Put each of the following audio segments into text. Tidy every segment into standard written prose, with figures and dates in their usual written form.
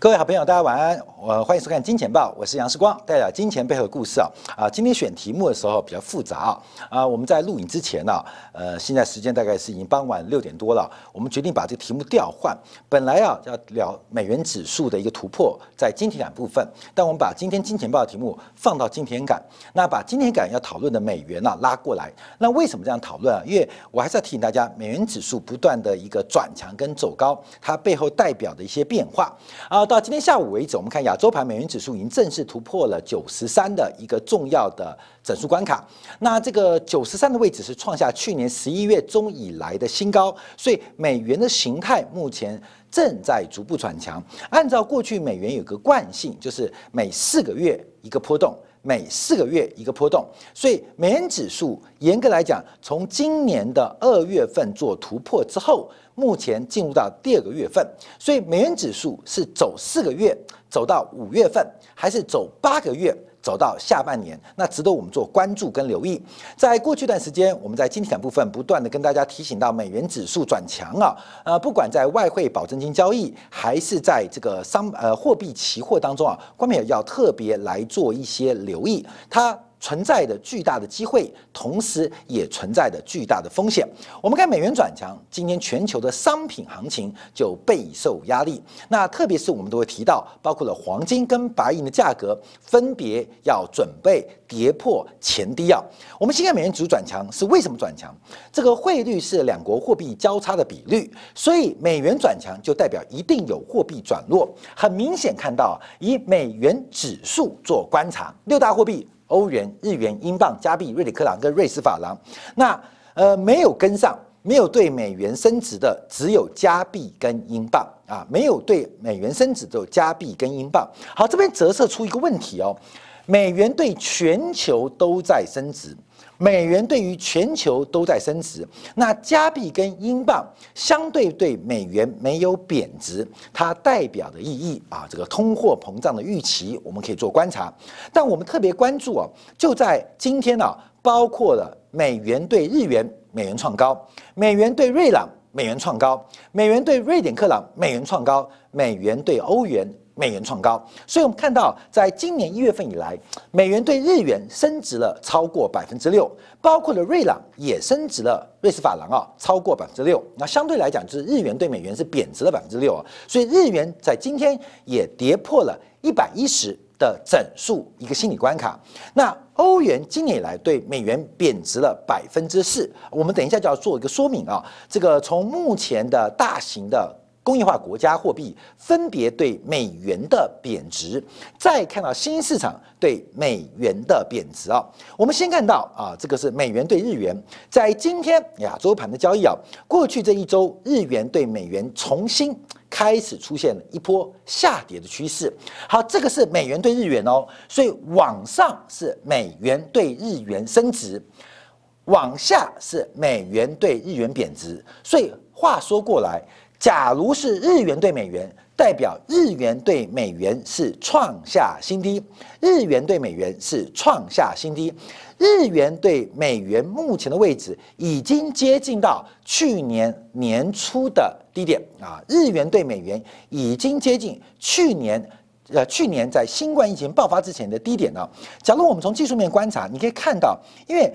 各位好朋友，大家晚安。欢迎收看《金钱报》，我是杨世光，带来金钱背后的故事啊。今天选题目的时候比较复杂啊。我们在录影之前呢，现在时间大概是已经傍晚6点多了。我们决定把这个题目调换。本来啊要聊美元指数的一个突破，在金钱感部分，但我们把今天《金钱报》的题目放到金钱感，那把金钱感要讨论的美元啊拉过来。那为什么这样讨论啊？因为我还是要提醒大家，美元指数不断的一个转强跟走高，它背后代表的一些变化啊。到今天下午为止，我们看亚洲盘美元指数已经正式突破了93的一个重要的整数关卡。那这个93的位置是创下去年11月中以来的新高，所以美元的形态目前正在逐步转强。按照过去美元有个惯性，就是每4个月一个波动。所以美元指数严格来讲，从今年的2月份做突破之后，目前进入到第2个月份，所以美元指数是走4个月，走到5月份，还是走8个月？走到下半年，那值得我们做关注跟留意。在过去一段时间，我们在金钱感部分不断的跟大家提醒到美元指数转强啊，不管在外汇保证金交易，还是在这个货币期货当中啊，观众朋友要特别来做一些留意，它存在的巨大的机会，同时也存在的巨大的风险。我们看美元转强，今天全球的商品行情就备受压力。那特别是我们都会提到，包括了黄金跟白银的价格分别要准备跌破前低啊。我们先看美元指数转强是为什么转强？这个汇率是两国货币交叉的比率，所以美元转强就代表一定有货币转弱。很明显看到，以美元指数做观察，6大货币。欧元、日元、英镑、加币、瑞典克朗跟瑞士法郎，那没有跟上，没有对美元升值的只有加币跟英镑啊，好，这边折射出一个问题哦，美元对全球都在升值。那加币跟英镑相对对美元没有贬值，它代表的意义啊，这个通货膨胀的预期我们可以做观察。但我们特别关注啊，就在今天啊，包括了美元对日元，美元创高；美元对瑞朗，美元创高；美元对瑞典克朗，美元创高；美元对欧元。美元创高，所以我们看到，在今年1月份以来，美元对日元升值了超过6%，包括了瑞朗也升值了，瑞士法郎啊超过6%。那相对来讲，就是日元对美元是贬值了6%啊，所以日元在今天也跌破了110的整数一个心理关卡。那欧元今年以来对美元贬值了4%，我们等一下就要做一个说明啊。这个从目前的大型的工业化国家货币分别对美元的贬值，再看到新兴市场对美元的贬值啊。我们先看到啊，这个是美元对日元，在今天亚洲盘的交易啊，过去这1周日元对美元重新开始出现了一波下跌的趋势。好，这个是美元对日元哦，所以往上是美元对日元升值，往下是美元对日元贬值。所以话说过来。假如是日元对美元，代表日元对美元是创下新低，日元对美元目前的位置已经接近到去年年初的低点啊，日元对美元已经接近去年在新冠疫情爆发之前的低点了。假如我们从技术面观察，你可以看到，因为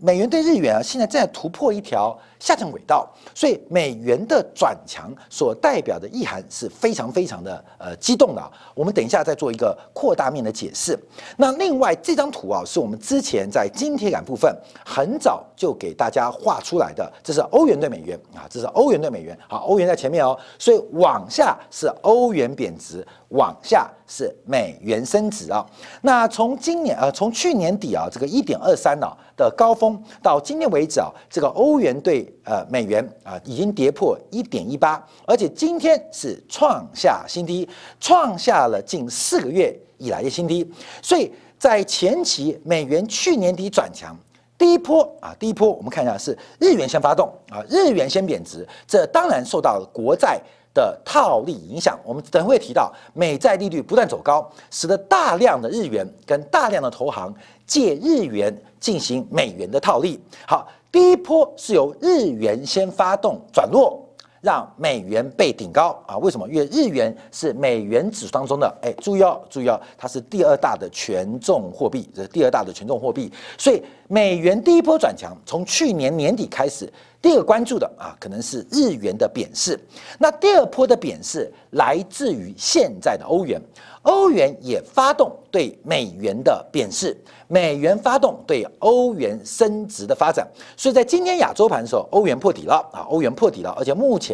美元对日元啊，现在正在突破一条下降轨道，所以美元的转强所代表的意涵是非常的激动的啊。我们等一下再做一个扩大面的解释。那另外这张图啊，是我们之前在金钱感部分很早就给大家画出来的，这是欧元对美元啊，好，欧元在前面哦，所以往下是欧元贬值，往下是美元升值啊。那从从去年底啊，这个1.23啊的高峰。到今天为止啊，这个欧元对美元啊已经跌破1.18，而且今天是创下新低，创下了近4个月以来的新低。所以在前期美元去年底转强，第一波我们看一下是日元先发动啊，日元先贬值，这当然受到国债的套利影响。我们等会提到美债利率不断走高，使得大量的日元跟大量的投行借日元进行美元的套利。好，第一波是由日元先发动转弱，让美元被顶高啊？为什么？因为日元是美元指数当中的，哎，注意哦，它是第二大的权重货币，这是第二大的权重货币。所以美元第一波转强，从去年年底开始，第一个关注的啊，可能是日元的贬势。那第二波的贬势来自于现在的欧元，欧元也发动对美元的贬势，美元发动对欧元升值的发展。所以在今天亚洲盘的时候，欧元破底了啊，欧元破底了，而且目前。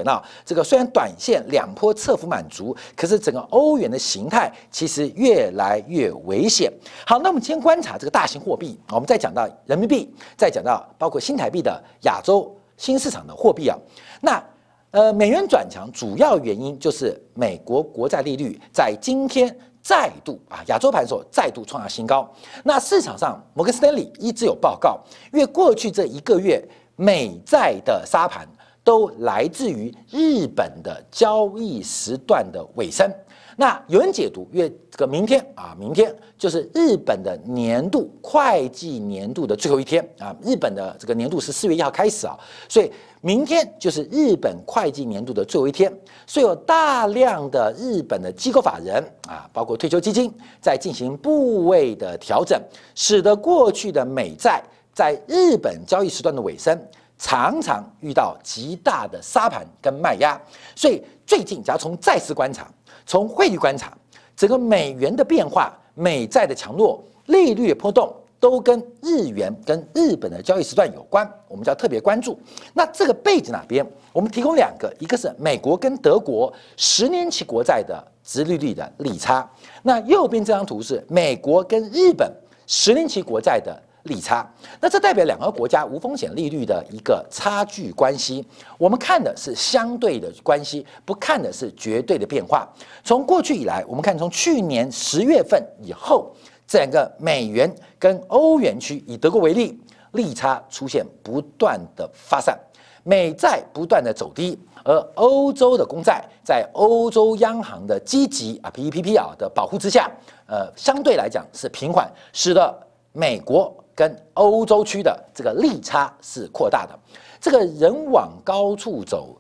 这个虽然短线两波侧幅满足，可是整个欧元的形态其实越来越危险。好，那我们今天观察这个大型货币，我们再讲到人民币，再讲到包括新台币的亚洲新市场的货币啊。那美元转强主要原因就是美国国债利率在今天。再度啊，亚洲盘所再度创下新高。那市场上，摩根斯丹利一直有报告，因为过去这一个月美债的杀盘。都来自于日本的交易时段的尾声。那有人解读，因为这个明天就是日本的年度会计年度的最后一天啊。日本的这个年度是4月1号开始啊，所以明天就是日本会计年度的最后一天。所以有大量的日本的机构法人啊，包括退休基金，在进行部位的调整，使得过去的美债在日本交易时段的尾声。常常遇到极大的杀盘跟卖压，所以最近假如从债市观察，从汇率观察，整个美元的变化、美债的强弱、利率的波动，都跟日元跟日本的交易时段有关，我们就要特别关注。那这个背景哪边？我们提供两个，一个是美国跟德国10年期国债的殖利率的利差，那右边这张图是美国跟日本10年期国债的。利差，那这代表两个国家无风险利率的一个差距关系。我们看的是相对的关系，不看的是绝对的变化。从过去以来，我们看从去年10月份以后，整个美元跟欧元区，以德国为例，利差出现不断的发散，美债不断的走低。而欧洲的公债在欧洲央行的积极啊 PEPP 啊的保护之下，相对来讲是平缓，使得美国。跟欧洲区的这个利差是扩大的，这个人往高处走，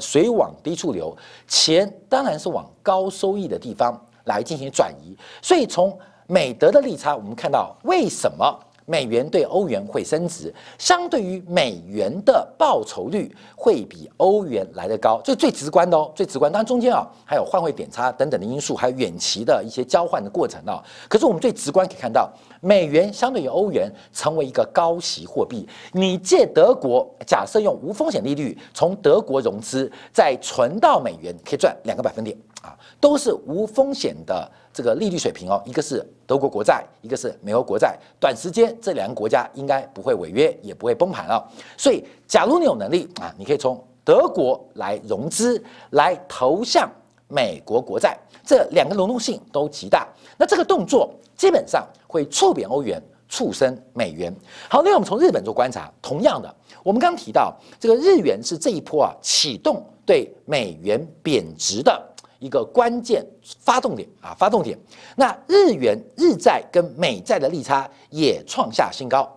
水往低处流，钱当然是往高收益的地方来进行转移。所以从美德的利差，我们看到为什么美元对欧元会升值，相对于美元的报酬率会比欧元来得高，这是最直观的哦，最直观。当然中间啊还有换汇点差等等的因素，还有远期的一些交换的过程啊。可是我们最直观可以看到，美元相对于欧元成为一个高息货币。你借德国，假设用无风险利率从德国融资，再存到美元，可以赚2个百分点啊，都是无风险的。这个利率水平哦，一个是德国国债，一个是美国国债，短时间这两个国家应该不会违约，也不会崩盘啊。所以，假如你有能力啊，你可以从德国来融资，来投向美国国债，这两个流动性都极大。那这个动作基本上会触贬欧元，促升美元。好，那我们从日本做观察，同样的，我们刚提到这个日元是这一波啊启动对美元贬值的。一个关键发动点，那日元、日债跟美债的利差也创下新高，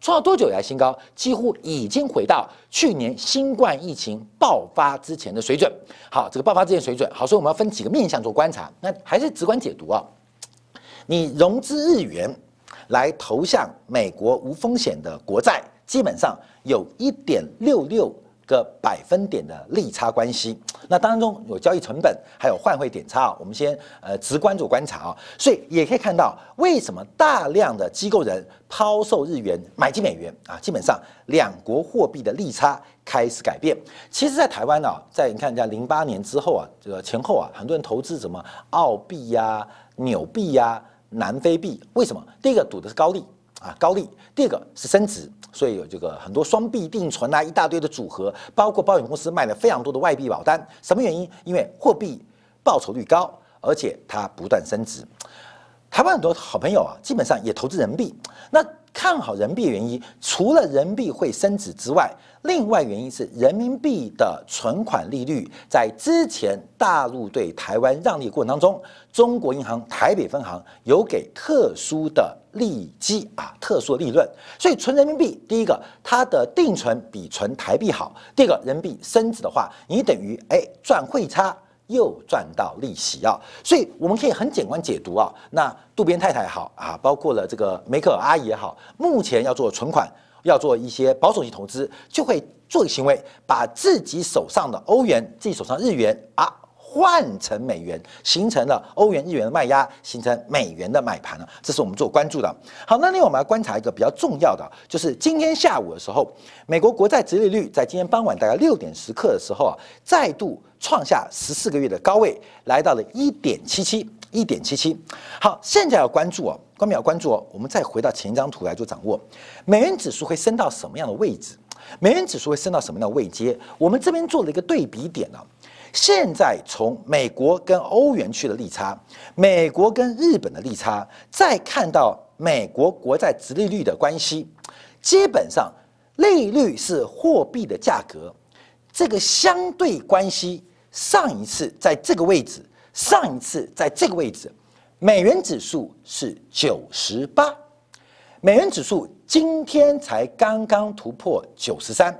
创了多久以来新高？几乎已经回到去年新冠疫情爆发之前的水准。好，这个爆发之前水准，好，所以我们要分几个面向做观察。那还是直观解读啊，你融资日元来投向美国无风险的国债，基本上有1.66个百分点的利差关系，那当中有交易成本，还有换汇点差啊。我们先直观做观察啊，所以也可以看到为什么大量的机构人抛售日元买进美元啊，基本上两国货币的利差开始改变。其实，在台湾啊，在你看在08年之后啊，这个前后啊，很多人投资什么澳币呀、纽币呀、南非币，为什么？第一个赌的是高利，第二个是升值，所以有这个很多双币定存啊，一大堆的组合，包括保险公司卖了非常多的外币保单。什么原因？因为货币报酬率高，而且它不断升值。台湾很多好朋友啊，基本上也投资人民币。那看好人民币的原因，除了人民币会升值之外，另外原因是人民币的存款利率在之前大陆对台湾让利过程当中，中国银行台北分行有给特殊的利基啊，特殊利润。所以存人民币，第一个它的定存比存台币好，第二个人民币升值的话，你等于赚汇差。又赚到利息啊！所以我们可以很简单解读啊。那渡边太太也好啊，包括了这个梅克尔阿姨也好，目前要做存款，要做一些保守性投资，就会做一个行为，把自己手上的欧元、自己手上日元啊换成美元，形成了欧元、日元的卖压，形成美元的买盘了。这是我们做关注的。好，那另外我们要观察一个比较重要的，就是今天下午的时候，美国国债殖利率在今天傍晚大概6点10刻的时候啊，再度创下14个月的高位，来到了1.77。好，现在要关注哦，观众要关注哦。我们再回到前一张图来做掌握，美元指数会升到什么样的位置？美元指数会升到什么样的位阶？我们这边做了一个对比点呢。现在从美国跟欧元区的利差，美国跟日本的利差，再看到美国国债殖利率的关系，基本上利率是货币的价格，这个相对关系。上一次在这个位置，美元指数是98，美元指数今天才刚刚突破93。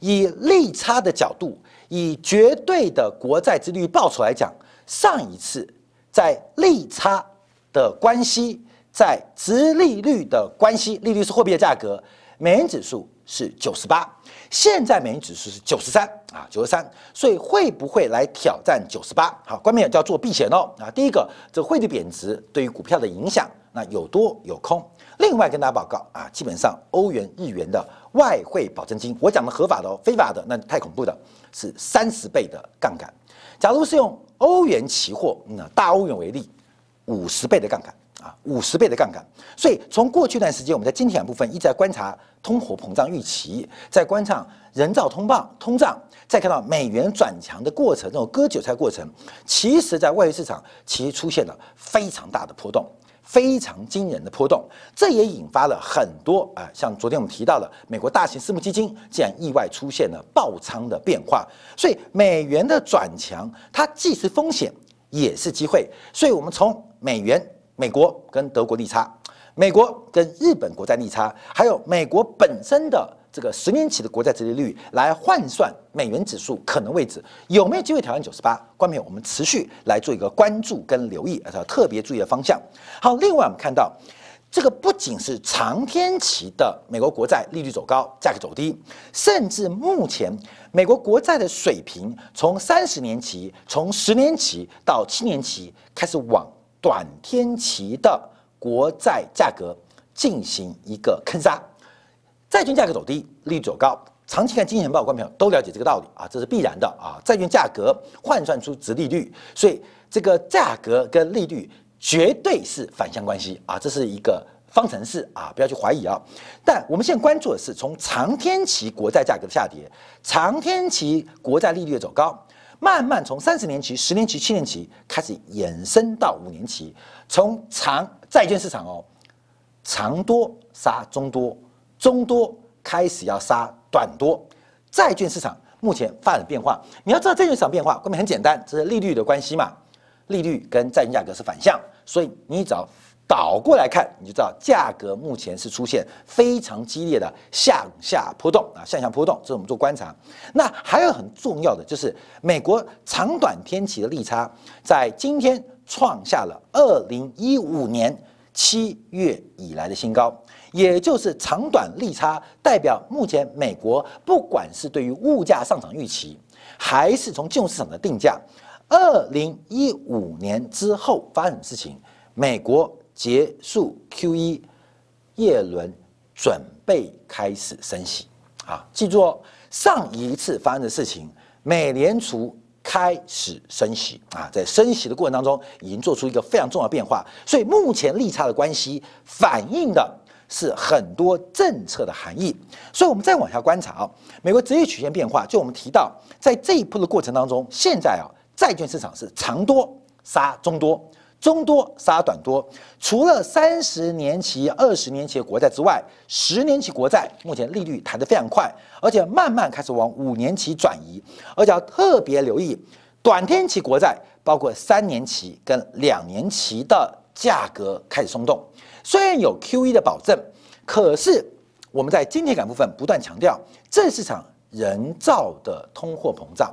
以利差的角度，以绝对的国债殖利率报酬来讲，上一次在利差的关系，在殖利率的关系，利率是货币的价格，美元指数是98，现在美元指数是93啊，93，所以会不会来挑战98？好，关键就要做避险哦啊！第一个，这汇率贬值对于股票的影响，那有多有空。另外跟大家报告啊，基本上欧元、日元的外汇保证金，我讲的合法的哦，非法的那太恐怖的，是30倍的杠杆。假如是用欧元期货，大欧元为例，50倍的杠杆。啊，50倍的杠杆，所以从过去一段时间，我们在经济部分一直在观察通货膨胀预期，在观察人造通胀，再看到美元转强的过程，这种割韭菜过程，其实在外汇市场其实出现了非常大的波动，非常惊人的波动，这也引发了很多啊，像昨天我们提到了美国大型私募基金竟然意外出现了爆仓的变化，所以美元的转强，它既是风险也是机会，所以我们从美元。美国跟德国利差，美国跟日本国债利差，还有美国本身的这个10年期的国债殖利率来换算美元指数可能位置，有没有机会挑战98？关键我们持续来做一个关注跟留意，特别注意的方向。好，另外我们看到。这个不仅是长天期的美国国债利率走高，价格走低，甚至目前美国国债的水平从30年期、从10年期到7年期开始往。短天期的国债价格进行一个坑杀，债券价格走低，利率走高。长期看金钱豹的观众朋友都了解这个道理啊，这是必然的啊。债券价格换算出殖利率，所以这个价格跟利率绝对是反向关系啊，这是一个方程式啊，不要去怀疑啊。但我们现在关注的是从长天期国债价格的下跌，长天期国债利率的走高。慢慢从30年期、10年期、7年期开始延伸到5年期，从长债券市场哦，长多杀中多，中多开始要杀短多，债券市场目前发展变化。你要知道债券市场变化，根本很简单，这是利率的关系嘛，利率跟债券价格是反向，所以你只要倒过来看，你就知道价格目前是出现非常激烈的向下波动啊，向下波动，这是我们做观察。那还有很重要的就是美国长短天期的利差，在今天创下了2015年7月以来的新高，也就是长短利差代表目前美国不管是对于物价上涨预期，还是从金融市场的定价，2015年之后发生什么事情，美国。结束 QE， 耶伦准备开始升息啊！记住哦，上一次发生的事情，美联储开始升息啊，在升息的过程当中，已经做出一个非常重要的变化。所以目前利差的关系反映的是很多政策的含义。所以我们再往下观察啊，美国直接曲线变化，就我们提到，在这一波的过程当中，现在啊，债券市场是长多杀中多。中多杀短多，除了30年期、20年期的国债之外，10年期国债目前利率抬得非常快，而且慢慢开始往5年期转移，而且要特别留意短天期国债，包括3年期跟2年期的价格开始松动。虽然有 QE 的保证，可是我们在金钱感部分不断强调，这是场人造的通货膨胀，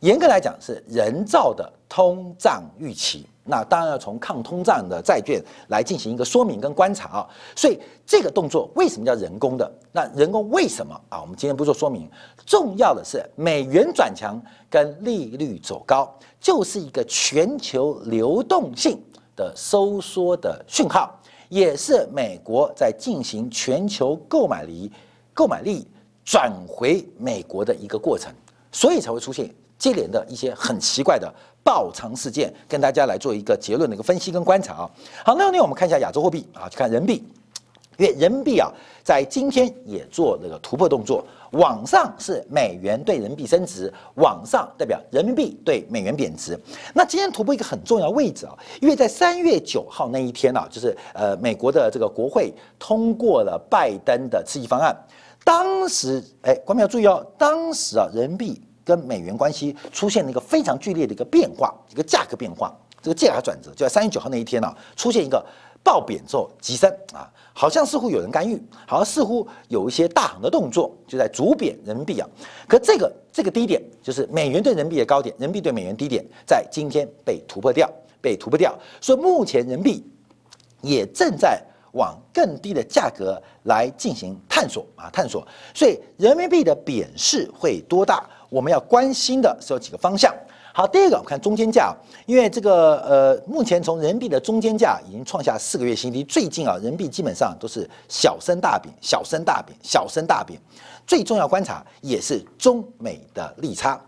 严格来讲是人造的通胀预期。那当然要从抗通胀的债券来进行一个说明跟观察啊。所以这个动作为什么叫人工的？那人工为什么啊？我们今天不做说明。重要的是美元转强跟利率走高，就是一个全球流动性的收缩的讯号，也是美国在进行全球购买力转回美国的一个过程，所以才会出现接连的一些很奇怪的爆仓事件，跟大家来做一个结论的一个分析跟观察啊。好，那我们看一下亚洲货币啊，去看人民币，因为人民币啊在今天也做那个突破动作，往上是美元对人民币升值，往上代表人民币对美元贬值。那今天突破一个很重要的位置啊，因为在3月9号那一天啊，就是美国的这个国会通过了拜登的刺激方案。当时，观众要注意哦，当时啊，人民币跟美元关系出现了一个非常剧烈的一个变化，一个价格变化，这个价格转折就在3月9号那一天啊，出现一个暴贬之后急升啊，好像似乎有人干预，好像似乎有一些大行的动作，就在逐贬人民币啊。可这个低点就是美元对人民币的高点，人民币对美元低点，在今天被突破掉，所以目前人民币也正在往更低的价格来进行探索，所以人民币的贬势会多大？我们要关心的是有几个方向。好，第一个我们看中间价，因为这个目前从人民币的中间价已经创下4个月新低。最近啊，人民币基本上都是小升大贬。最重要观察也是中美的利差。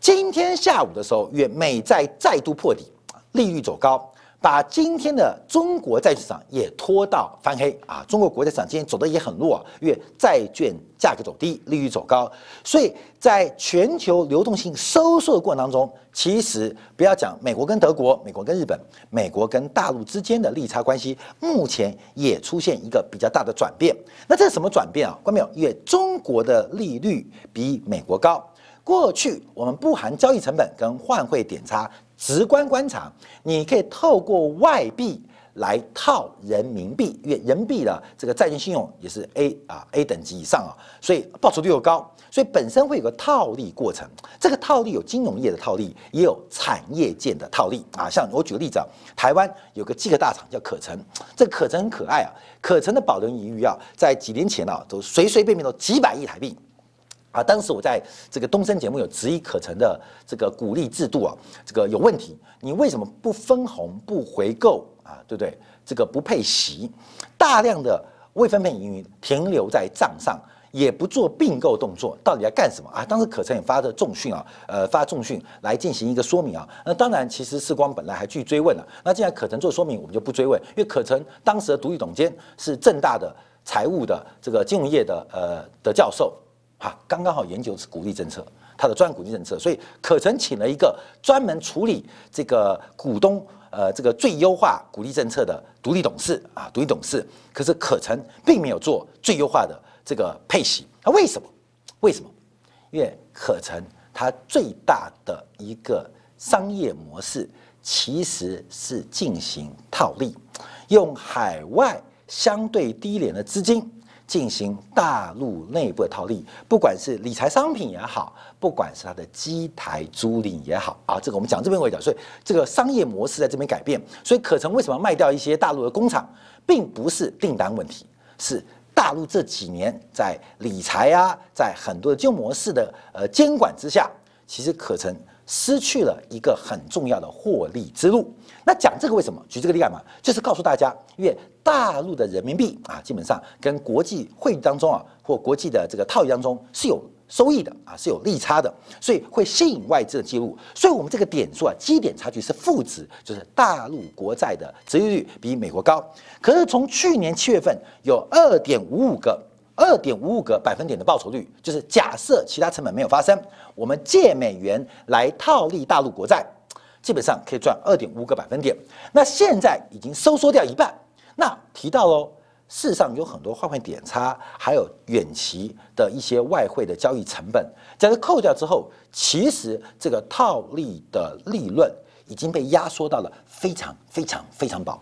今天下午的时候，因为美债再度破底，利率走高，把今天的中国债券市场也拖到翻黑啊！中国国债市场今天走得也很弱，因为债券价格走低，利率走高，所以在全球流动性收缩的过程当中，其实不要讲美国跟德国、美国跟日本、美国跟大陆之间的利差关系，目前也出现一个比较大的转变。那这是什么转变啊？观众朋友，因为中国的利率比美国高，过去我们不含交易成本跟换汇点差。直观观察，你可以透过外币来套人民币，因为人民币的这个债券信用也是 A 等级以上啊，所以报酬率又高，所以本身会有个套利过程。这个套利有金融业的套利，也有产业界的套利啊。像我举个例子啊，台湾有个机壳大厂叫可成，这个可成很可爱啊，可成的保留盈余啊，在几年前啊都随便都几百亿台币。啊，当时我在这个东森节目有质疑可成的这个股利制度啊，这个有问题，你为什么不分红不回购啊？对不对？这个不配息，大量的未分配盈余停留在账上，也不做并购动作，到底在干什么啊？当时可成也发的重讯啊，发重讯来进行一个说明啊。那当然，其实世光本来还去追问了，那既然可成做说明，我们就不追问，因为可成当时的独立董监是政大的财务的这个金融业的教授。啊，刚刚好研究是股利政策，他的专股利政策，所以可成请了一个专门处理这个股东这个最优化股利政策的独立董事，可是可成并没有做最优化的这个配息，那为什么？因为可成他最大的一个商业模式其实是进行套利，用海外相对低廉的资金。进行大陆内部的套利，不管是理财商品也好，不管是它的机台租赁也好啊，这个我们讲这边会讲，所以这个商业模式在这边改变，所以可成为什么卖掉一些大陆的工厂，并不是订单问题，是大陆这几年在理财啊，在很多的旧模式的监管之下，其实可成失去了一个很重要的获利之路。那讲这个为什么？举这个例干嘛？就是告诉大家，因为大陆的人民币啊，基本上跟国际汇率当中啊，或国际的这个套利当中是有收益的啊，是有利差的，所以会吸引外资的介入。所以我们这个点数啊，基点差距是负值，就是大陆国债的殖利率比美国高。可是从去年7月份有2.55个百分点的报酬率，就是假设其他成本没有发生，我们借美元来套利大陆国债，基本上可以赚2.5个百分点。那现在已经收缩掉一半。那提到喽，事实上有很多换汇点差，还有远期的一些外汇的交易成本，假设扣掉之后，其实这个套利的利润已经被压缩到了非常薄。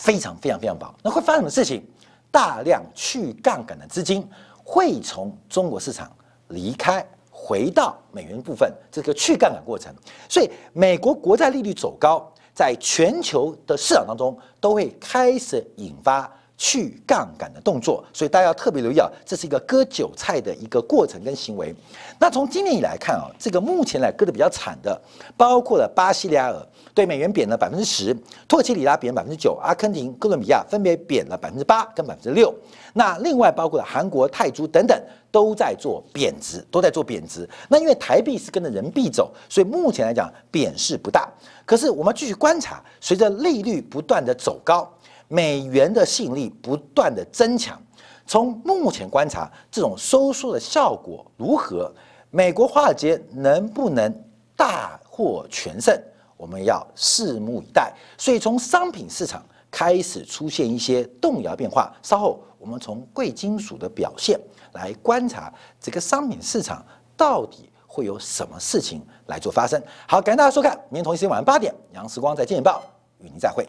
非常非常非常薄。那会发生什么事情？大量去杠杆的资金会从中国市场离开，回到美元部分，这个去杠杆过程。所以美国国债利率走高，在全球的市场当中都会开始引发去杠杆的动作，所以大家要特别留意啊，这是一个割韭菜的一个过程跟行为。那从今年以来看啊，这个目前来割得比较惨的，包括了巴西利亚尔对美元贬了10%，土耳其里拉贬9%，阿根廷、哥伦比亚分别贬了8%跟6%。那另外包括了韩国泰铢等等都在做贬值，都在做贬值。那因为台币是跟着人币走，所以目前来讲贬势不大。可是我们继续观察，随着利率不断的走高，美元的吸引力不断的增强，从目前观察这种收缩的效果如何，美国华尔街能不能大获全胜，我们要拭目以待。所以从商品市场开始出现一些动摇变化，稍后我们从贵金属的表现来观察这个商品市场到底会有什么事情来做发生。好，感谢大家收看，明天同一时间晚上8点，阳光在《经济日报》与您再会。